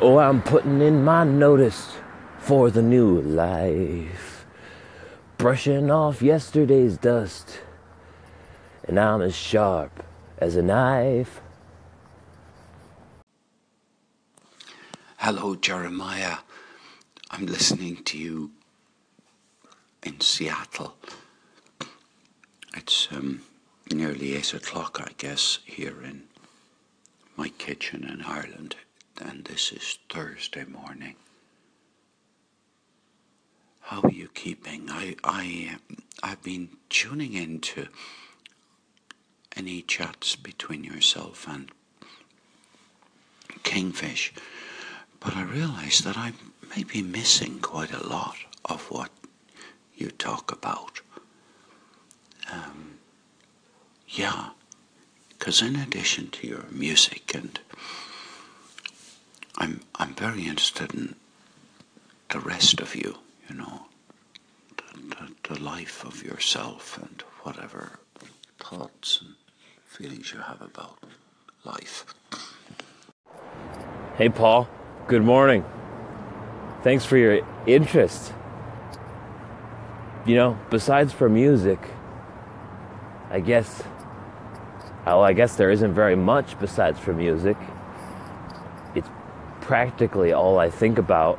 Oh, I'm putting in my notice for the new life, brushing off yesterday's dust, and I'm as sharp as a knife. Hello, Jeremiah. I'm listening to you in Seattle. It's nearly 8 o'clock, I guess, here in my kitchen in Ireland, and this is Thursday morning. How are you keeping? I've been tuning into any chats between yourself and Kingfish, but I realize that I may be missing quite a lot of what you talk about. Yeah, because in addition to your music, and I'm very interested in the rest of you, you know, the life of yourself and whatever thoughts and feelings you have about life. Hey, Paul. Good morning. Thanks for your interest. You know, besides for music, I guess there isn't very much besides for music. It's practically all I think about.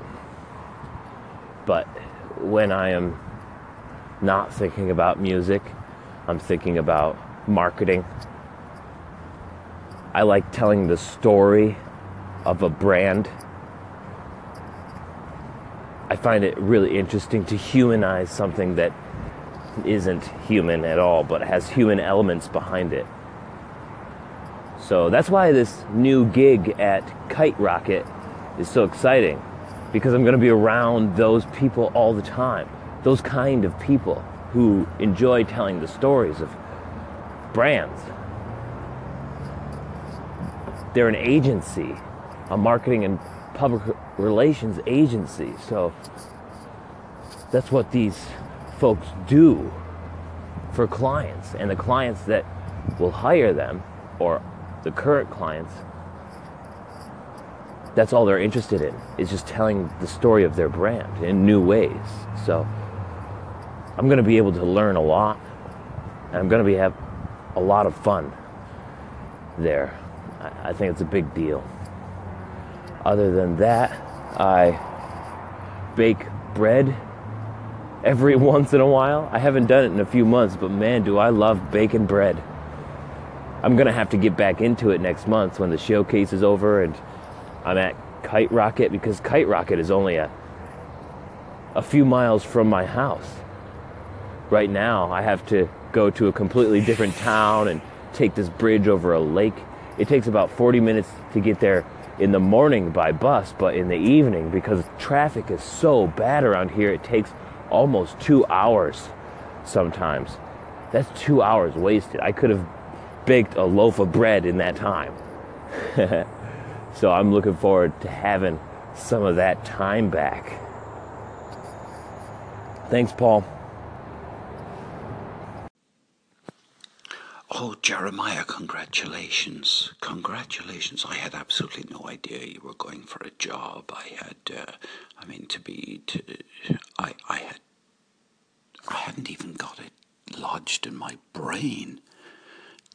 But when I am not thinking about music, I'm thinking about marketing. I like telling the story of a brand. I find it really interesting to humanize something that isn't human at all, but has human elements behind it. So that's why this new gig at Kite Rocket is so exciting, because I'm going to be around those people all the time, those kind of people who enjoy telling the stories of brands. They're an agency, a marketing and public relations agency, so that's what these folks do for clients, and the clients that will hire them, or the current clients, that's all they're interested in, is just telling the story of their brand in new ways. So I'm going to be able to learn a lot, and I'm going to have a lot of fun there. I think it's a big deal. Other than that, I bake bread every once in a while. I haven't done it in a few months, but man, do I love baking bread. I'm going to have to get back into it next month when the showcase is over and I'm at Kite Rocket, because Kite Rocket is only a few miles from my house. Right now, I have to go to a completely different town and take this bridge over a lake. It takes about 40 minutes to get there in the morning by bus, but in the evening, because traffic is so bad around here, it takes almost 2 hours sometimes. That's 2 hours wasted. I could have baked a loaf of bread in that time. So I'm looking forward to having some of that time back. Thanks, Paul. Oh, Jeremiah, congratulations. Congratulations. I had absolutely no idea you were going for a job. I hadn't even got it lodged in my brain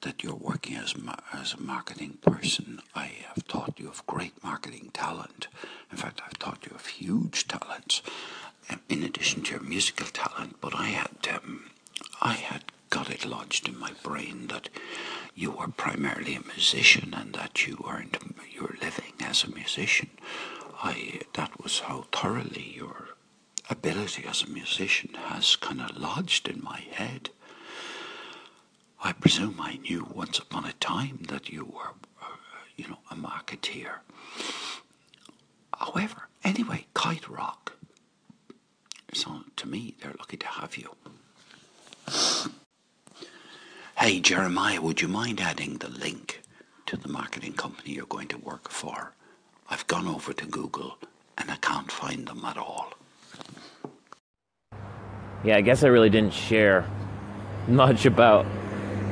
that you're working as a marketing person. I have thought you have great marketing talent. In fact, I've thought you have huge talents, in addition to your musical talent, but I had got it lodged in my brain that you were primarily a musician and that you earned your living as a musician. That was how thoroughly your ability as a musician has kind of lodged in my head. I presume I knew once upon a time that you were, a marketeer. However, anyway, Kite Rock. So to me, they're lucky to have you. Hey, Jeremiah, would you mind adding the link to the marketing company you're going to work for? I've gone over to Google and I can't find them at all. Yeah, I guess I really didn't share much about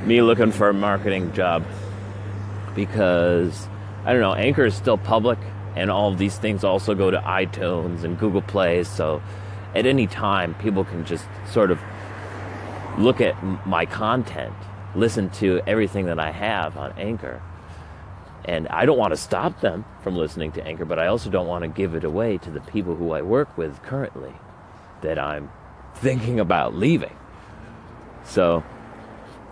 me looking for a marketing job because, I don't know, Anchor is still public. And all of these things also go to iTunes and Google Play. So at any time, people can just sort of look at my content, listen to everything that I have on Anchor. And I don't want to stop them from listening to Anchor, but I also don't want to give it away to the people who I work with currently that I'm thinking about leaving. So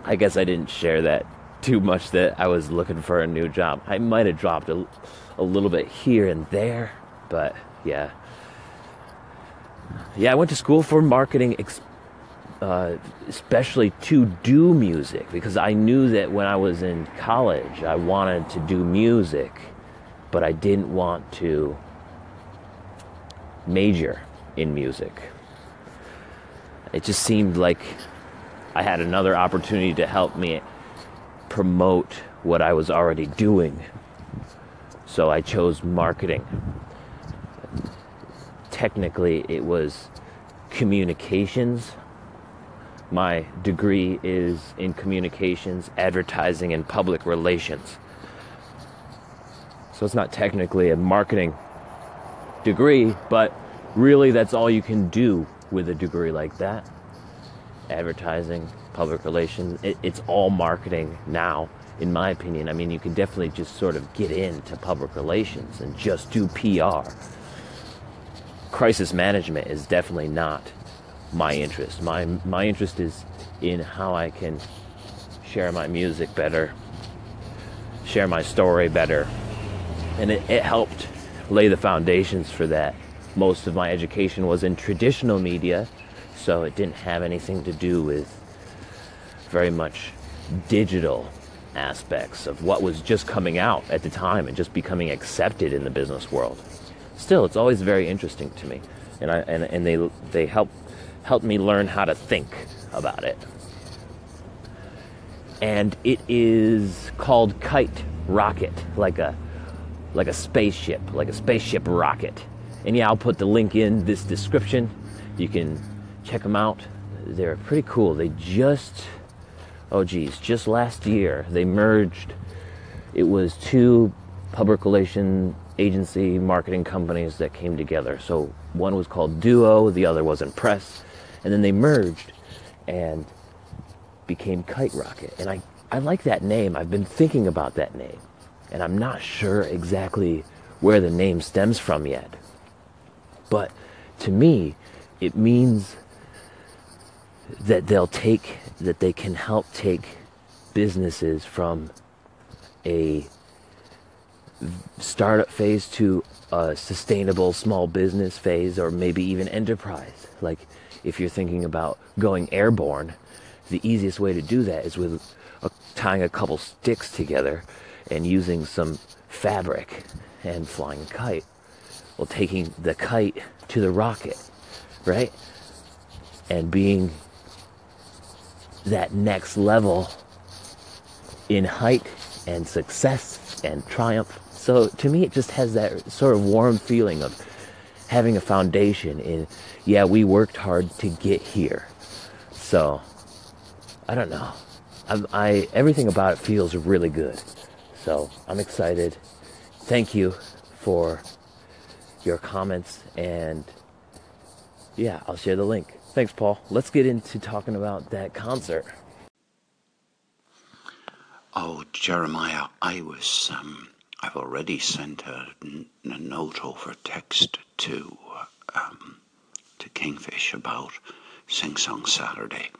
I guess I didn't share that too much, that I was looking for a new job. I might have dropped a little bit here and there, but yeah. Yeah, I went to school for marketing, especially to do music, because I knew that when I was in college, I wanted to do music, but I didn't want to major in music. It just seemed like I had another opportunity to help me promote what I was already doing. So I chose marketing. Technically, it was communications. My degree is in communications, advertising, and public relations. So it's not technically a marketing degree, but really that's all you can do with a degree like that. Advertising, public relations, it's all marketing now, in my opinion. I mean, you can definitely just sort of get into public relations and just do PR. Crisis management is definitely not my interest. My interest is in how I can share my music better, share my story better. And it helped lay the foundations for that. Most of my education was in traditional media, so it didn't have anything to do with very much digital aspects of what was just coming out at the time and just becoming accepted in the business world. Still, it's always very interesting to me, and they helped me learn how to think about it. And it is called Kite Rocket, like a spaceship, like a spaceship rocket. And yeah, I'll put the link in this description. You can check them out. They're pretty cool. They just last year, they merged. It was two public relations agency marketing companies that came together. So one was called Duo, the other was Impress. And then they merged and became Kite Rocket. And I like that name. I've been thinking about that name. And I'm not sure exactly where the name stems from yet. But to me, it means that they can help take businesses from a startup phase to a sustainable small business phase, or maybe even enterprise. Like if you're thinking about going airborne, the easiest way to do that is with tying a couple sticks together and using some fabric and flying a kite. Well, taking the kite to the rocket, right? And being that next level in height and success and triumph. So to me, it just has that sort of warm feeling of having a foundation in, yeah, we worked hard to get here. So I don't know. Everything about it feels really good. So I'm excited. Thank you for your comments, and yeah, I'll share the link. Thanks, Paul. Let's get into talking about that concert. Oh, Jeremiah, I was, I've already sent a note over text to Kingfish about Sing Song Saturday.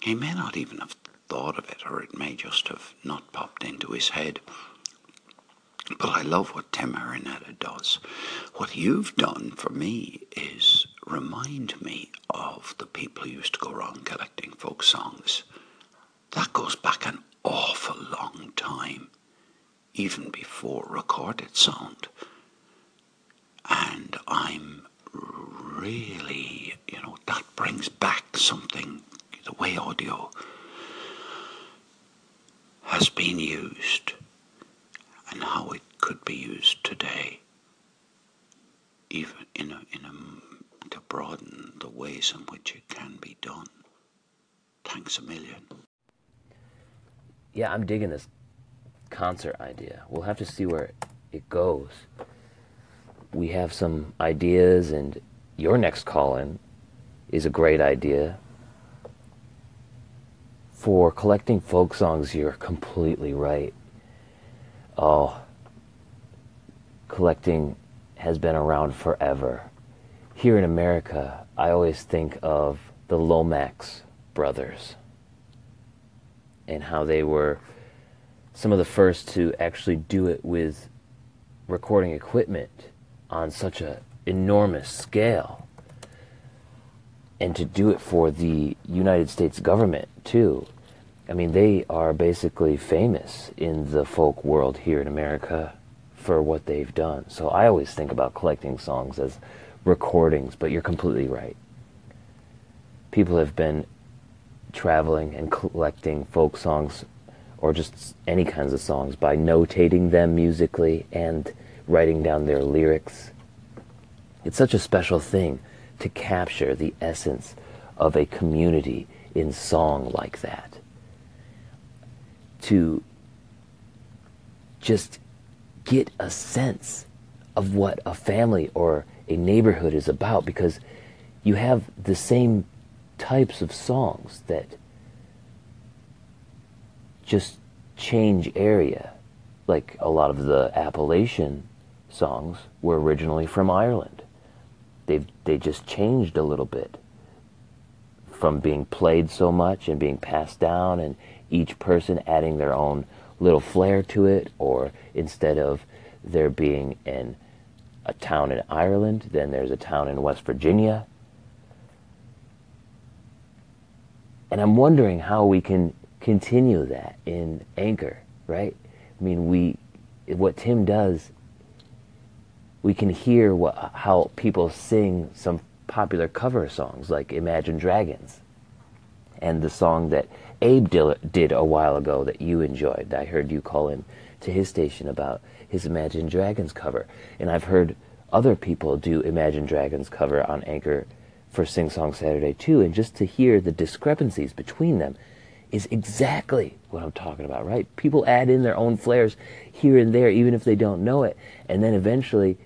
He may not even have thought of it, or it may just have not popped into his head. But I love what Tim Arenetta does. What you've done for me is remind me of the people who used to go around collecting folk songs. That goes back an awful long time, even before recorded sound. And I'm really, that brings back something, the way audio has been used and how it could be used today, even to broaden the ways in which it can be done. Thanks a million. Yeah, I'm digging this concert idea. We'll have to see where it goes. we have some ideas, and your next call-in is a great idea for collecting folk songs. You're completely right. Oh, collecting has been around forever. Here in America, I always think of the Lomax brothers and how they were some of the first to actually do it with recording equipment on such an enormous scale, and to do it for the United States government too. I mean, they are basically famous in the folk world here in America for what they've done. So I always think about collecting songs as recordings, but you're completely right. People have been traveling and collecting folk songs, or just any kinds of songs, by notating them musically and writing down their lyrics. It's such a special thing to capture the essence of a community in song like that. To just get a sense of what a family or a neighborhood is about, because you have the same types of songs that just change area. Like a lot of the Appalachian songs were originally from Ireland. They just changed a little bit from being played so much and being passed down, and each person adding their own little flair to it, or instead of there being a town in Ireland, then there's a town in West Virginia. And I'm wondering how we can continue that in Anchor, right? I mean, what Tim does, we can hear how people sing some popular cover songs like Imagine Dragons, and the song that Abe Dill did a while ago that you enjoyed. I heard you call in to his station about his Imagine Dragons cover. And I've heard other people do Imagine Dragons cover on Anchor for Sing Song Saturday too. And just to hear the discrepancies between them is exactly what I'm talking about, right? People add in their own flares here and there, even if they don't know it. And then eventually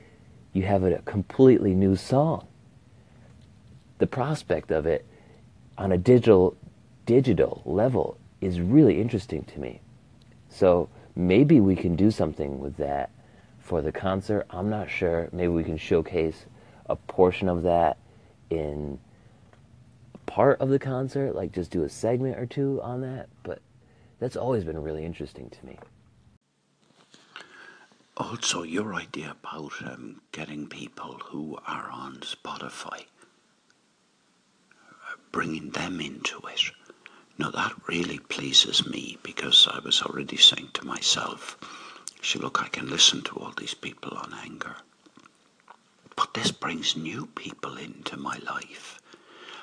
you have a completely new song. The prospect of it on a digital level is really interesting to me. So maybe we can do something with that for the concert. I'm not sure. Maybe we can showcase a portion of that in part of the concert, like just do a segment or two on that. But that's always been really interesting to me. Also, your idea about getting people who are on Spotify, bringing them into it. Now, that really pleases me, because I was already saying to myself, look, I can listen to all these people on Anchor, but this brings new people into my life.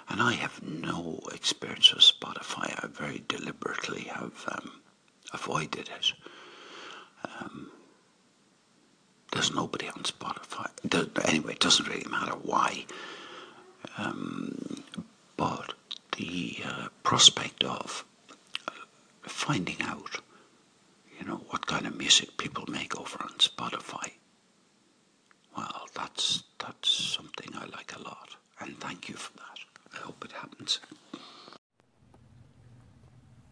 And I have no experience of Spotify. I very deliberately have avoided it. There's nobody on Spotify. Anyway, it doesn't really matter why. But the prospect of finding out, what kind of music people make over on Spotify, well, that's something I like a lot. And thank you for that. I hope it happens.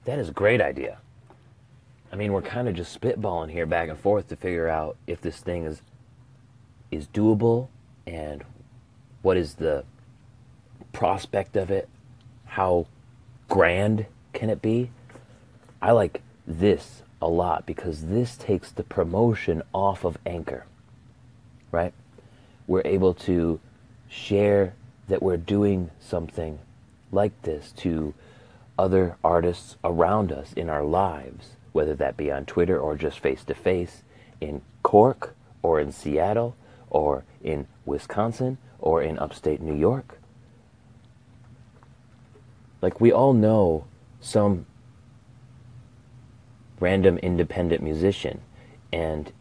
That is a great idea. I mean, we're kind of just spitballing here back and forth to figure out if this thing is doable, and what is the prospect of it. How grand can it be? I like this a lot, because this takes the promotion off of Anchor, right? We're able to share that we're doing something like this to other artists around us in our lives, whether that be on Twitter or just face-to-face in Cork or in Seattle or in Wisconsin or in upstate New York. Like, we all know some random independent musician, and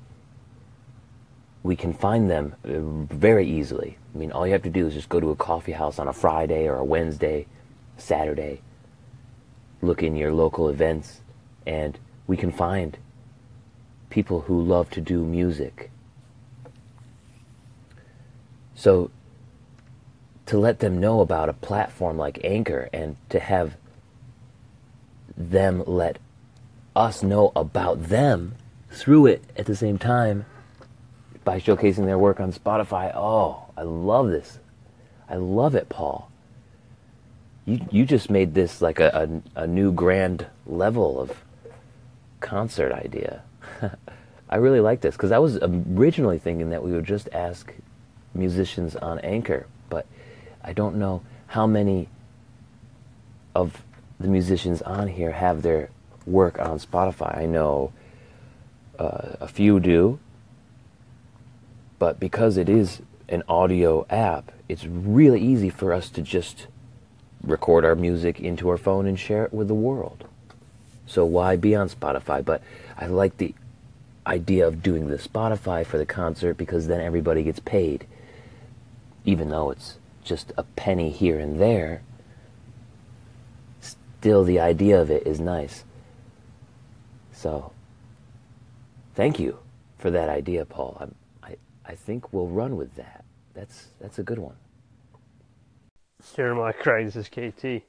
we can find them very easily. I mean, all you have to do is just go to a coffee house on a Friday or a Wednesday, Saturday, look in your local events, and we can find people who love to do music. So to let them know about a platform like Anchor and to have them let us know about them through it at the same time by showcasing their work on Spotify. Oh, I love this. I love it, Paul. You just made this like a new grand level of concert idea. I really like this, because I was originally thinking that we would just ask musicians on Anchor, but I don't know how many of the musicians on here have their work on Spotify. I know a few do, but because it is an audio app, it's really easy for us to just record our music into our phone and share it with the world. So why be on Spotify? But I like the idea of doing the Spotify for the concert, because then everybody gets paid. Even though it's just a penny here and there, still the idea of it is nice. So thank you for that idea, Paul. I think we'll run with that. That's a good one. Jeremiah Craig, this is KT.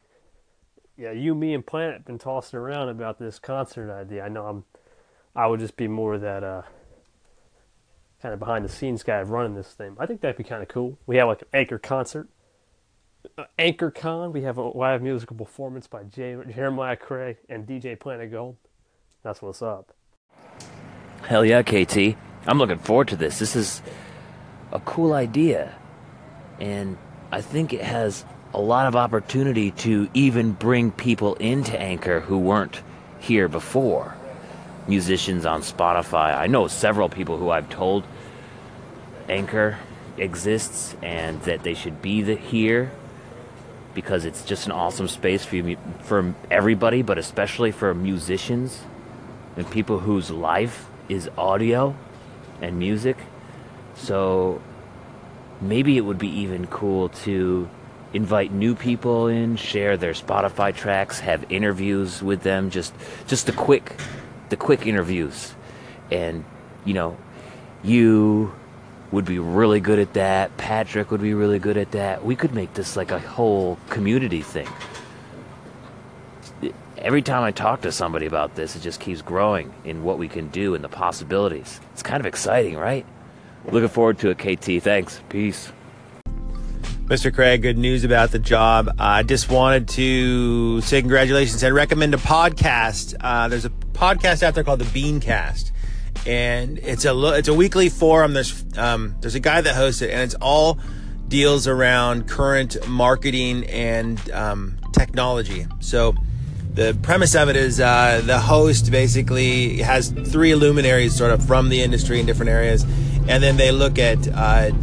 Yeah, you, me, and Planet have been tossing around about this concert idea. I know I would just be more of that kind of behind-the-scenes guy running this thing. I think that'd be kind of cool. We have like an Anchor concert. Anchor Con, we have a live musical performance by Jeremiah Craig and DJ Planet Gold. That's what's up. Hell yeah, KT. I'm looking forward to this. This is a cool idea. And I think it has a lot of opportunity to even bring people into Anchor who weren't here before. Musicians on Spotify. I know several people who I've told Anchor exists and that they should be here because it's just an awesome space for everybody, but especially for musicians and people whose life is audio and music. So maybe it would be even cool to invite new people in, share their Spotify tracks, have interviews with them, just the quick interviews. And, you know, you would be really good at that. Patrick would be really good at that. We could make this like a whole community thing. Every time I talk to somebody about this, it just keeps growing in what we can do and the possibilities. It's kind of exciting, right? Looking forward to it, KT. Thanks. Peace. Mr. Craig, good news about the job. I just wanted to say congratulations and recommend a podcast. There's a podcast out there called The Beancast, and it's a weekly forum. There's a guy that hosts it, and it's all deals around current marketing and technology. So the premise of it is the host basically has three luminaries sort of from the industry in different areas. And then they look at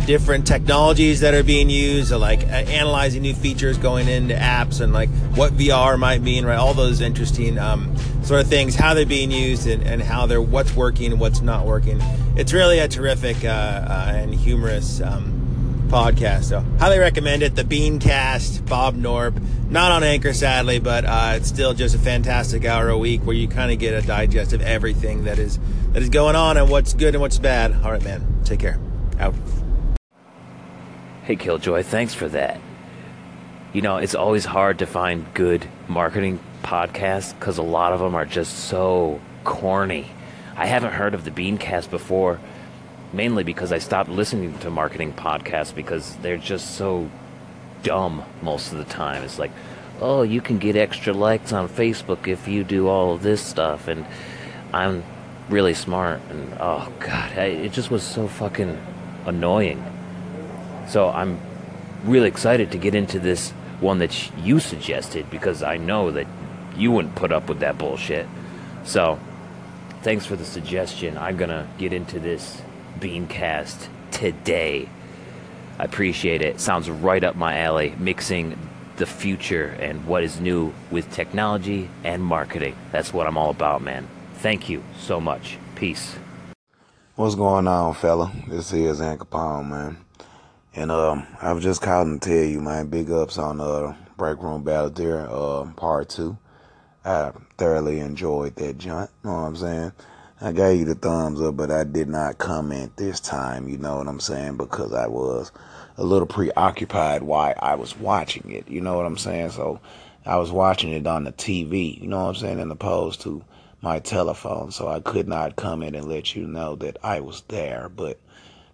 different technologies that are being used, like analyzing new features going into apps, and like what VR might mean, right? All those interesting sort of things, how they're being used, and how they're what's working and what's not working. It's really a terrific and humorous podcast. So highly recommend it. The Beancast, Bob Norb, not on Anchor, sadly, but it's still just a fantastic hour a week where you kind of get a digest of everything that is going on and what's good and what's bad. All right, man. Take care. Out. Hey, Killjoy. Thanks for that. You know, it's always hard to find good marketing podcasts because a lot of them are just so corny. I haven't heard of the Beancast before, mainly because I stopped listening to marketing podcasts because they're just so dumb most of the time. It's like, oh, you can get extra likes on Facebook if you do all of this stuff, and I'm really smart, and oh god, it just was so fucking annoying. So I'm really excited to get into this one that you suggested, because I know that you wouldn't put up with that bullshit. So thanks for the suggestion. I'm gonna get into this Beancast today. I appreciate it. Sounds right up my alley, mixing the future and what is new with technology and marketing. That's what I'm all about, man. Thank you so much. Peace. What's going on, fella? This here is Anchor Con, man. And I was just calling to tell you, man, big ups on Breakroom Balladeer Part 2. I thoroughly enjoyed that jaunt. You know what I'm saying? I gave you the thumbs up, but I did not comment this time, you know what I'm saying? Because I was a little preoccupied while I was watching it, you know what I'm saying? So I was watching it on the TV, you know what I'm saying, and opposed to my telephone. So I could not comment and let you know that I was there. But,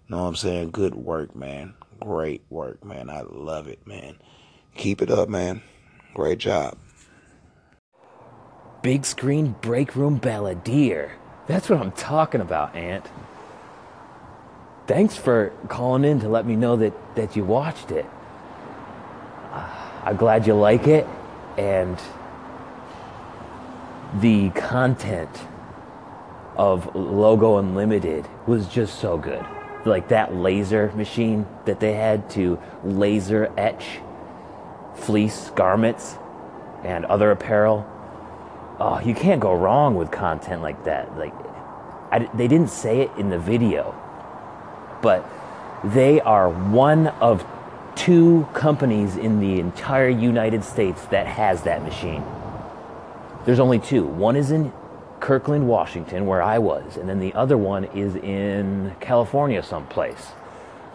you know what I'm saying, good work, man. Great work, man. I love it, man. Keep it up, man. Great job. Big Screen Breakroom Balladeer. That's what I'm talking about, Ant. Thanks for calling in to let me know that you watched it. I'm glad you like it. And the content of Logo Unlimited was just so good. Like that laser machine that they had to laser etch fleece garments and other apparel. Oh, you can't go wrong with content like that. Like, they didn't say it in the video, but they are one of two companies in the entire United States that has that machine. There's only two. One is in Kirkland, Washington, where I was, and then the other one is in California someplace.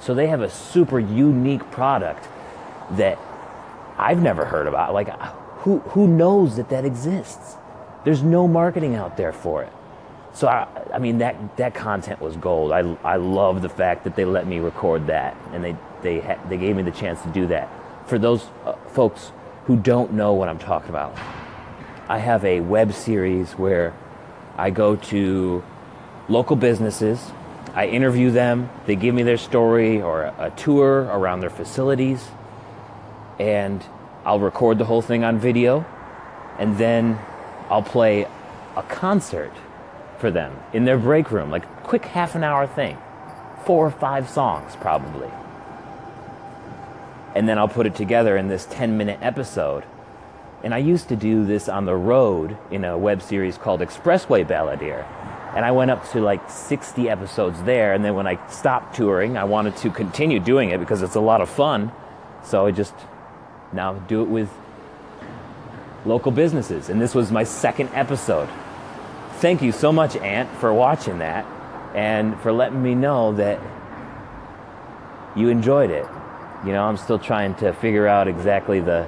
So they have a super unique product that I've never heard about. Like, who knows that exists? There's no marketing out there for it. So, I mean, that content was gold. I love the fact that they let me record that, and they gave me the chance to do that. For those folks who don't know what I'm talking about, I have a web series where I go to local businesses, I interview them, they give me their story or a tour around their facilities, and I'll record the whole thing on video, and then I'll play a concert for them in their break room, like a quick half an hour thing, 4 or 5 songs probably. And then I'll put it together in this 10-minute episode. And I used to do this on the road in a web series called Expressway Balladeer. And I went up to like 60 episodes there, and then when I stopped touring, I wanted to continue doing it because it's a lot of fun. So I just now do it with local businesses. And this was my second episode. Thank you so much, Ant, for watching that and for letting me know that you enjoyed it. You know, I'm still trying to figure out exactly the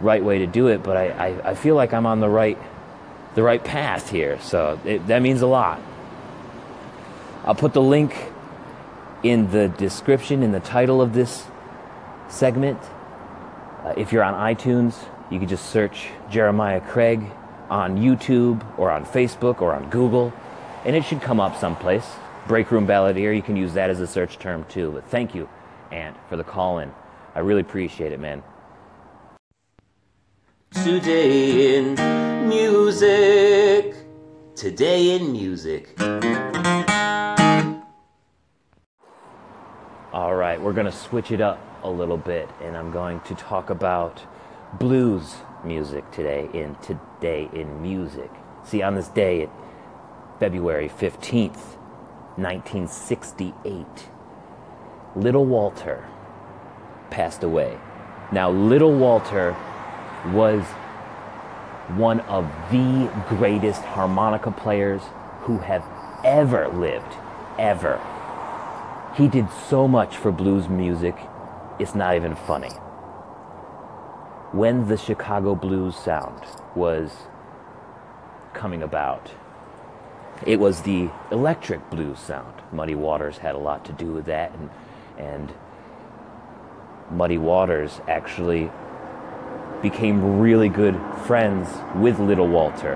right way to do it, but I feel like I'm on the right path here, so that means a lot. I'll put the link in the description, in the title of this segment. If you're on iTunes, you can just search Jeremiah Craig on YouTube or on Facebook or on Google, and it should come up someplace. Breakroom Balladeer, you can use that as a search term too, but thank you, Ant, for the call-in. I really appreciate it, man. Today in music. All right, we're going to switch it up a little bit, and I'm going to talk about blues music today in music. See, on this day, February 15th, 1968, Little Walter passed away. Now, Little Walter was one of the greatest harmonica players who have ever lived, ever. He did so much for blues music, it's not even funny. When the Chicago blues sound was coming about, it was the electric blues sound. Muddy Waters had a lot to do with that, and Muddy Waters actually became really good friends with Little Walter.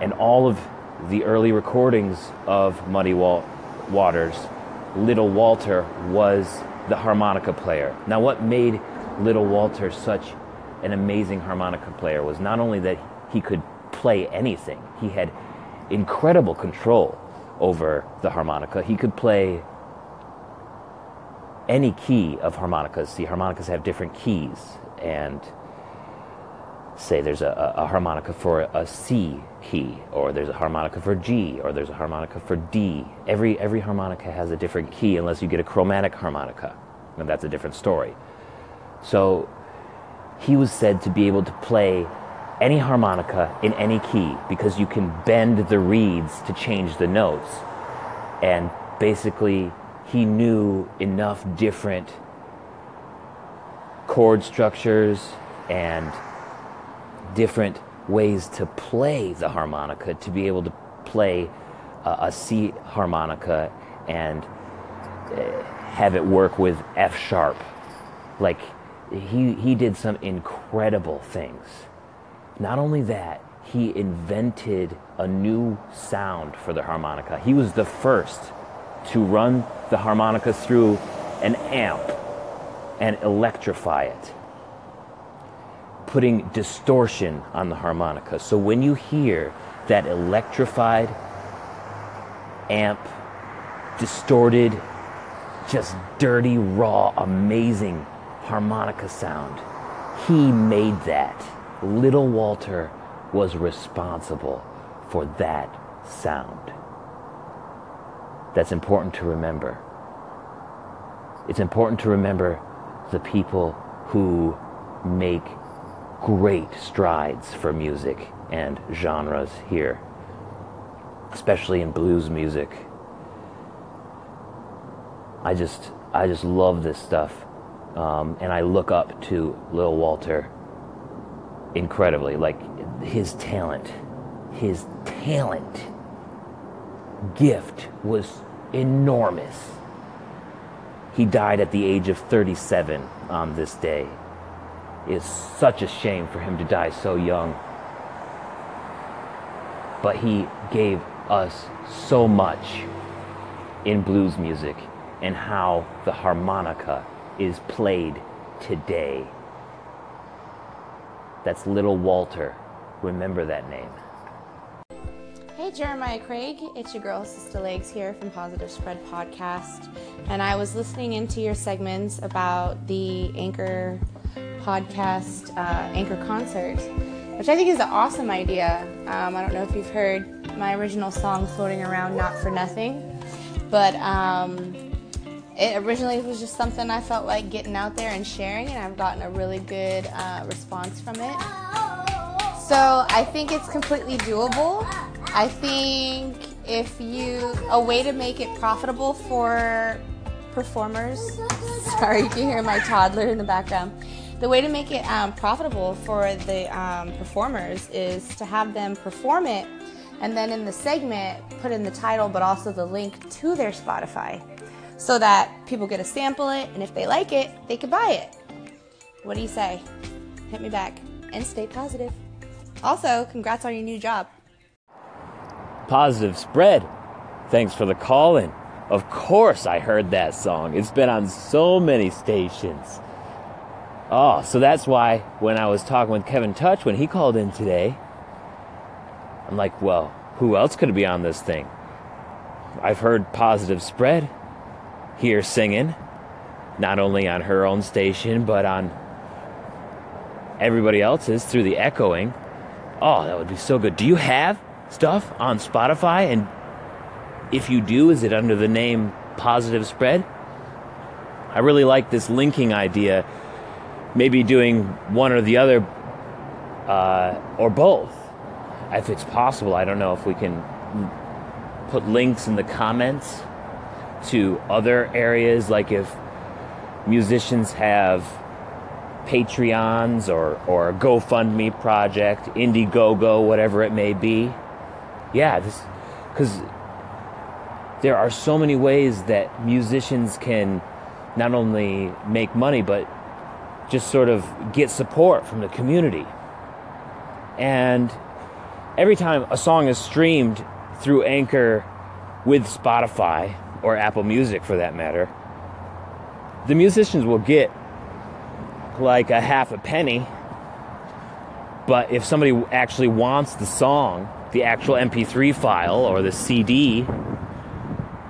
And all of the early recordings of Muddy Waters, Little Walter was the harmonica player. Now, what made Little Walter such an amazing harmonica player was not only that he could play anything, he had incredible control over the harmonica. He could play any key of harmonicas. See, harmonicas have different keys, and say there's a harmonica for a C key, or there's a harmonica for G, or there's a harmonica for D. Every harmonica has a different key, unless you get a chromatic harmonica, and that's a different story. So he was said to be able to play any harmonica in any key because you can bend the reeds to change the notes. And basically, he knew enough different chord structures and different ways to play the harmonica to be able to play a C harmonica and have it work with F sharp. Like, he did some incredible things. Not only that, he invented a new sound for the harmonica. He was the first to run the harmonica through an amp and electrify it, putting distortion on the harmonica. So when you hear that electrified, amp, distorted, just dirty, raw, amazing harmonica sound, he made that. Little Walter was responsible for that sound. That's important to remember. It's important to remember the people who make great strides for music and genres here, especially in blues music. I just love this stuff, and I look up to Little Walter incredibly. Like, his talent gift was enormous. He died at the age of 37 on this day. It's such a shame for him to die so young. But he gave us so much in blues music and how the harmonica is played today. That's Little Walter. Remember that name. Hey, Jeremiah Craig. It's your girl, Sister Legs, here from Positive Spread Podcast. And I was listening into your segments about the Anchor Podcast, Anchor Concert, which I think is an awesome idea. I don't know if you've heard my original song floating around, Not For Nothing, but it originally was just something I felt like getting out there and sharing, and I've gotten a really good response from it. So I think it's completely doable. I think a way to make it profitable for performers, sorry, you can hear my toddler in the background. The way to make it profitable for the performers is to have them perform it, and then in the segment, put in the title, but also the link to their Spotify, so that people get to sample it, and if they like it, they could buy it. What do you say? Hit me back, and stay positive. Also, congrats on your new job. Positive Spread. Thanks for the call-in. Of course I heard that song. It's been on so many stations. Oh, so that's why when I was talking with Kevin Touch, when he called in today, I'm like, well, who else could be on this thing? I've heard Positive Spread here singing, not only on her own station, but on everybody else's through the echoing. Oh, that would be so good. Do you have stuff on Spotify? And if you do, is it under the name Positive Spread? I really like this linking idea. Maybe doing one or the other, or both, if it's possible. I don't know if we can put links in the comments to other areas, like if musicians have Patreons or a GoFundMe project, Indiegogo, whatever it may be. Yeah, because there are so many ways that musicians can not only make money, but just sort of get support from the community. And every time a song is streamed through Anchor with Spotify or Apple Music for that matter, the musicians will get like a half a penny. But if somebody actually wants the song, the actual MP3 file or the CD,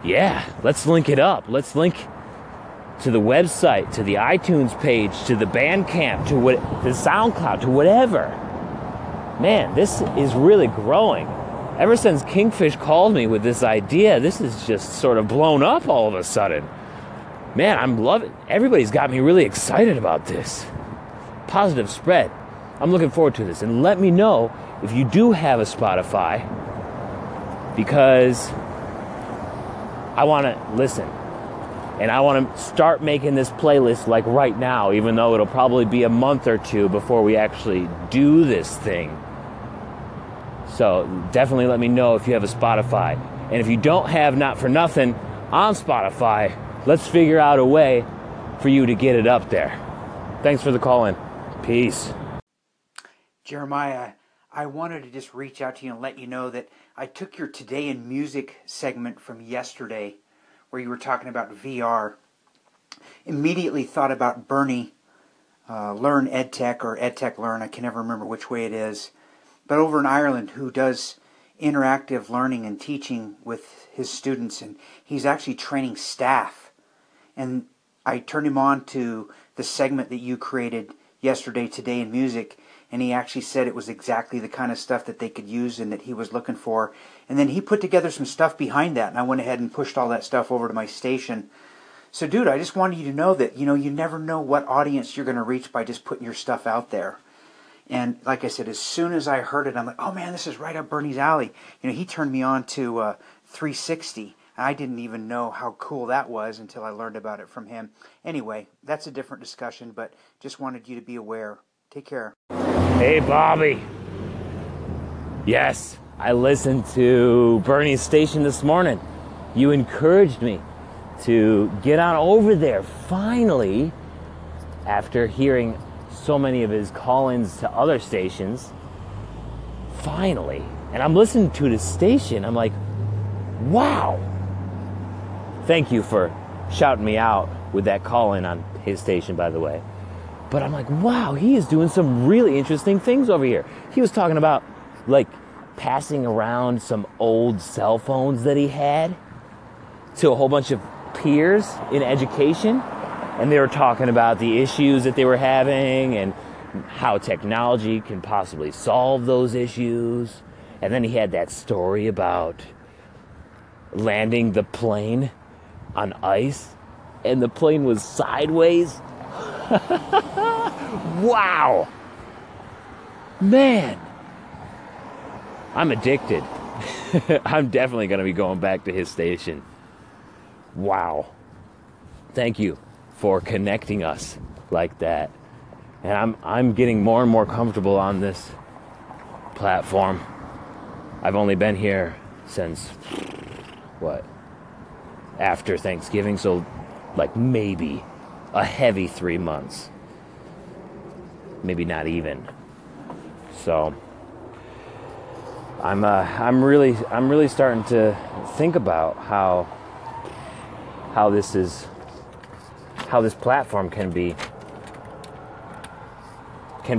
yeah, let's link it up. Let's link to the website, to the iTunes page, to the Bandcamp, to what, the SoundCloud, to whatever. Man, this is really growing. Ever since Kingfish called me with this idea, this is just sort of blown up all of a sudden. Man, I'm loving it. Everybody's got me really excited about this. Positive Spread. I'm looking forward to this. And let me know if you do have a Spotify, because I want to listen. And I want to start making this playlist like right now, even though it'll probably be a month or two before we actually do this thing. So definitely let me know if you have a Spotify. And if you don't have Not For Nothing on Spotify, let's figure out a way for you to get it up there. Thanks for the call in. Peace. Jeremiah, I wanted to just reach out to you and let you know that I took your Today in Music segment from yesterday, where you were talking about VR. Immediately thought about Bernie, Learn EdTech or EdTech Learn, I can never remember which way it is, but over in Ireland, who does interactive learning and teaching with his students, and he's actually training staff. And I turned him on to the segment that you created yesterday, Today in Music, and he actually said it was exactly the kind of stuff that they could use and that he was looking for. And then he put together some stuff behind that, and I went ahead and pushed all that stuff over to my station. So, dude, I just wanted you to know that, you know, you never know what audience you're going to reach by just putting your stuff out there. And like I said, as soon as I heard it, I'm like, oh, man, this is right up Bernie's alley. You know, he turned me on to 360. I didn't even know how cool that was until I learned about it from him. Anyway, that's a different discussion, but just wanted you to be aware. Take care. Hey, Bobby. Yes, I listened to Bernie's station this morning. You encouraged me to get on over there finally, after hearing so many of his call-ins to other stations. Finally. And I'm listening to the station. I'm like, wow. Thank you for shouting me out with that call-in on his station, by the way. But I'm like, wow, he is doing some really interesting things over here. He was talking about, like, passing around some old cell phones that he had to a whole bunch of peers in education. And they were talking about the issues that they were having and how technology can possibly solve those issues. And then he had that story about landing the plane on ice, and the plane was sideways. Wow! Man! I'm addicted. I'm definitely going to be going back to his station. Wow. Thank you for connecting us like that. And I'm getting more and more comfortable on this platform. I've only been here since, what, after Thanksgiving, so like maybe a heavy 3 months. Maybe not even. So I'm really starting to think about how this platform can be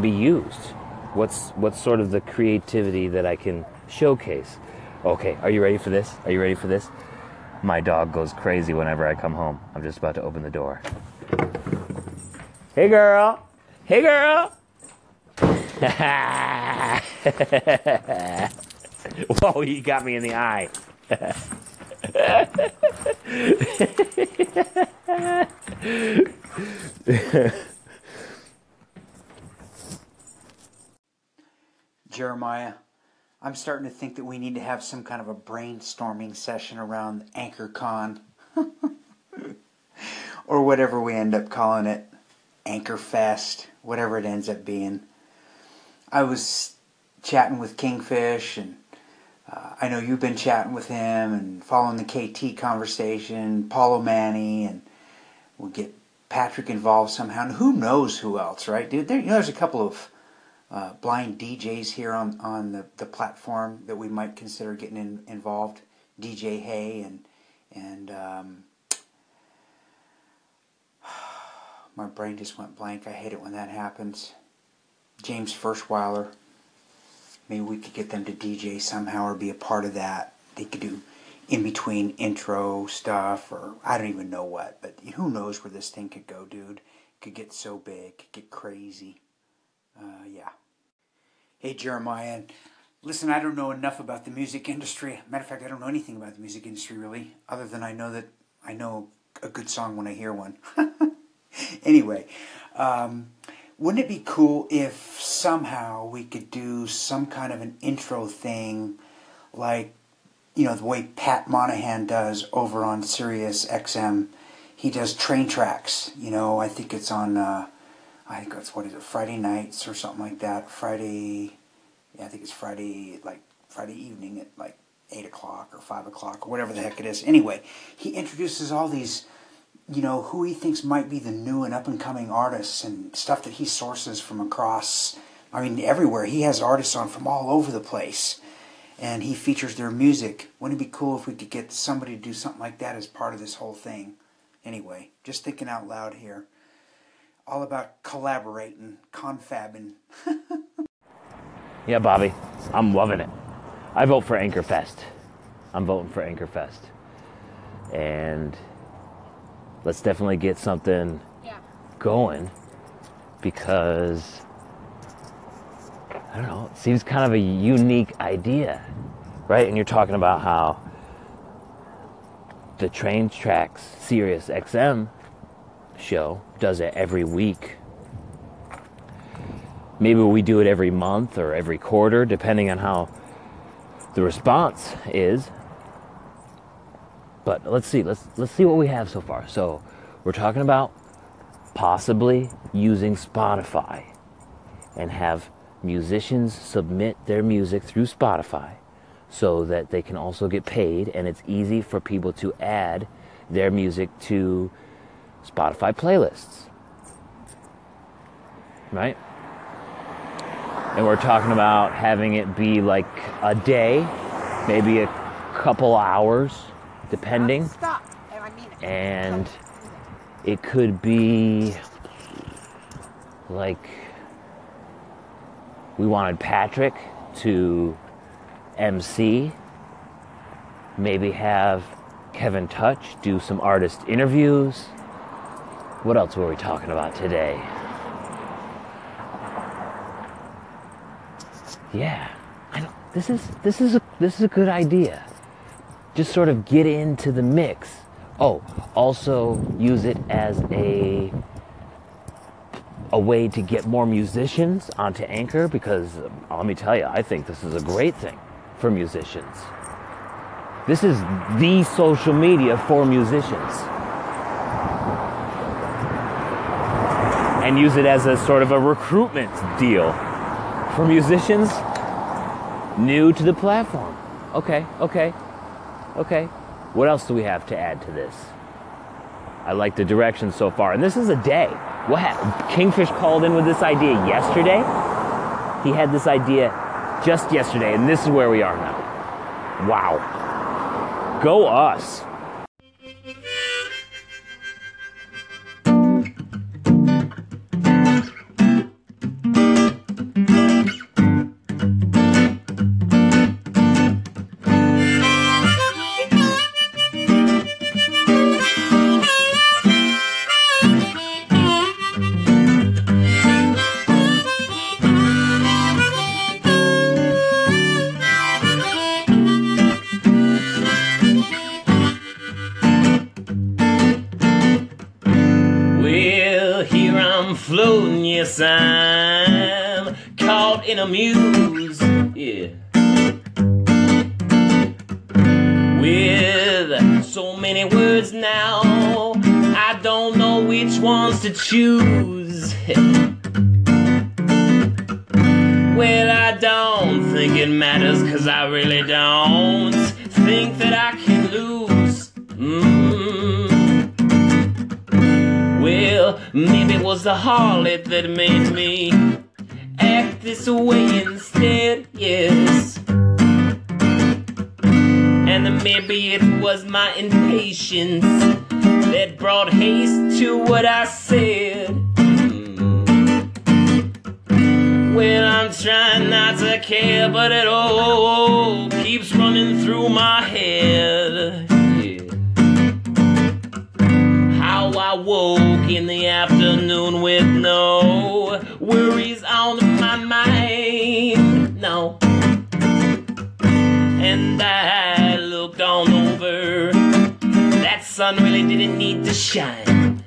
used. What's sort of the creativity that I can showcase? Okay, are you ready for this? Are you ready for this? My dog goes crazy whenever I come home. I'm just about to open the door. Hey, girl. Hey, girl. Whoa, he got me in the eye. Jeremiah, I'm starting to think that we need to have some kind of a brainstorming session around Anchor Con. Or whatever we end up calling it, Anchor Fest, whatever it ends up being. I was chatting with Kingfish, and I know you've been chatting with him and following the KT conversation, Paul O'Manny, and we'll get Patrick involved somehow, and who knows who else, right, dude? There, you know, there's a couple of blind DJs here on the platform that we might consider getting involved. DJ Hay and my brain just went blank. I hate it when that happens. James Firstweiler. Maybe we could get them to DJ somehow or be a part of that. They could do in-between intro stuff or I don't even know what. But who knows where this thing could go, dude. It could get so big. It could get crazy. Yeah. Hey, Jeremiah. Listen, I don't know enough about the music industry. Matter of fact, I don't know anything about the music industry, really. Other than I know that I know a good song when I hear one. Anyway, Wouldn't it be cool if somehow we could do some kind of an intro thing like, you know, the way Pat Monahan does over on Sirius XM? He does Train Tracks, you know, I think it's on, I think that's, what is it, Friday nights or something like that, Friday, yeah, I think it's Friday, like Friday evening at like 8 o'clock or 5 o'clock or whatever the heck it is. Anyway, he introduces all these, you know, who he thinks might be the new and up-and-coming artists and stuff that he sources from across, I mean, everywhere. He has artists on from all over the place, and he features their music. Wouldn't it be cool if we could get somebody to do something like that as part of this whole thing? Anyway, just thinking out loud here. All about collaborating, confabbing. Yeah, Bobby, I'm loving it. I vote for Anchor Fest. I'm voting for Anchor Fest. And let's definitely get something going, because, I don't know, it seems kind of a unique idea, right? And you're talking about how the Train Tracks Sirius XM show does it every week. Maybe we do it every month or every quarter, depending on how the response is. But let's see. Let's see what we have so far. So we're talking about possibly using Spotify and have musicians submit their music through Spotify so that they can also get paid, and it's easy for people to add their music to Spotify playlists. Right? And we're talking about having it be like a day, maybe a couple hours, depending. Stop. I mean it. And it could be like we wanted Patrick to MC, maybe have Kevin Touch do some artist interviews. What else were we talking about today? Yeah, I know. This is a good idea. Just sort of get into the mix. Oh, also use it as a way to get more musicians onto Anchor, because let me tell you, I think this is a great thing for musicians. This is the social media for musicians. And use it as a sort of a recruitment deal for musicians new to the platform. Okay, what else do we have to add to this? I like the direction so far. And this is a day. What happened? Kingfish called in with this idea yesterday. He had this idea just yesterday, and this is where we are now. Wow. Go us. I'm caught in a muse, yeah, with so many words now, I don't know which ones to choose. Well, I don't think it matters, 'cause I really don't think that I can lose. Well, maybe it was the harlot that made me act this way instead, yes. And then maybe it was my impatience that brought haste to what I said. Well, I'm trying not to care, but it all keeps running through my head. I woke in the afternoon with no worries on my mind, no. And I looked on over, that sun really didn't need to shine.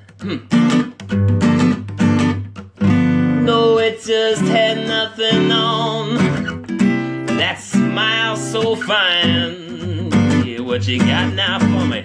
No what you got now for me.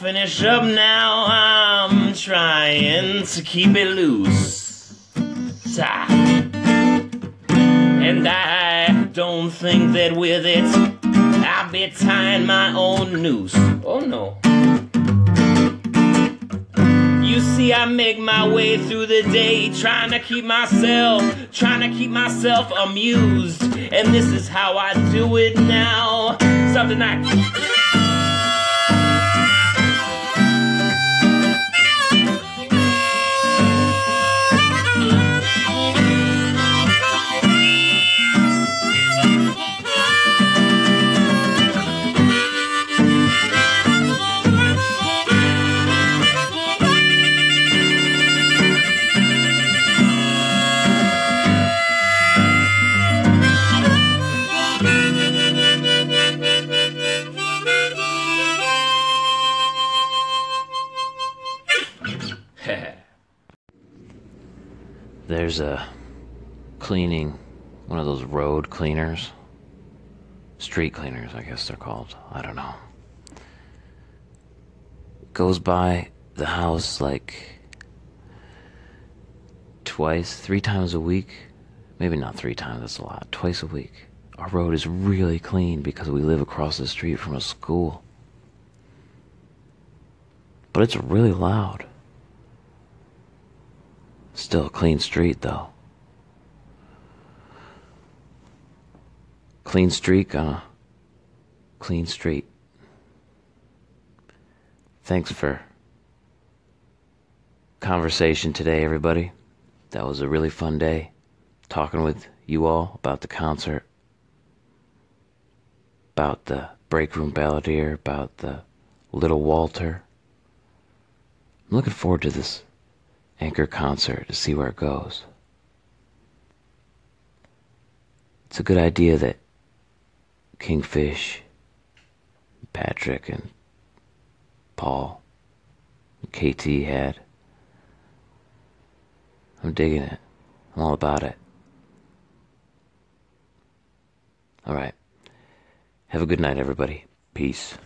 Finish up now, I'm trying to keep it loose, and I don't think that with it I'll be tying my own noose. Oh no. You see, I make my way through the day trying to keep myself amused, and this is how I do it now. Something I There's a cleaning, one of those road cleaners, street cleaners I guess they're called, I don't know. Goes by the house like three times a week, maybe not three times, that's a lot, twice a week. Our road is really clean because we live across the street from a school. But it's really loud. Still a clean street, though. Clean streak on a clean street. Thanks for conversation today, everybody. That was a really fun day talking with you all about the concert, about the Breakroom Balladeer, about the Little Walter. I'm looking forward to this Anchor concert to see where it goes. It's a good idea that Kingfish, Patrick, and Paul, and KT had. I'm digging it. I'm all about it. All right. Have a good night, everybody. Peace.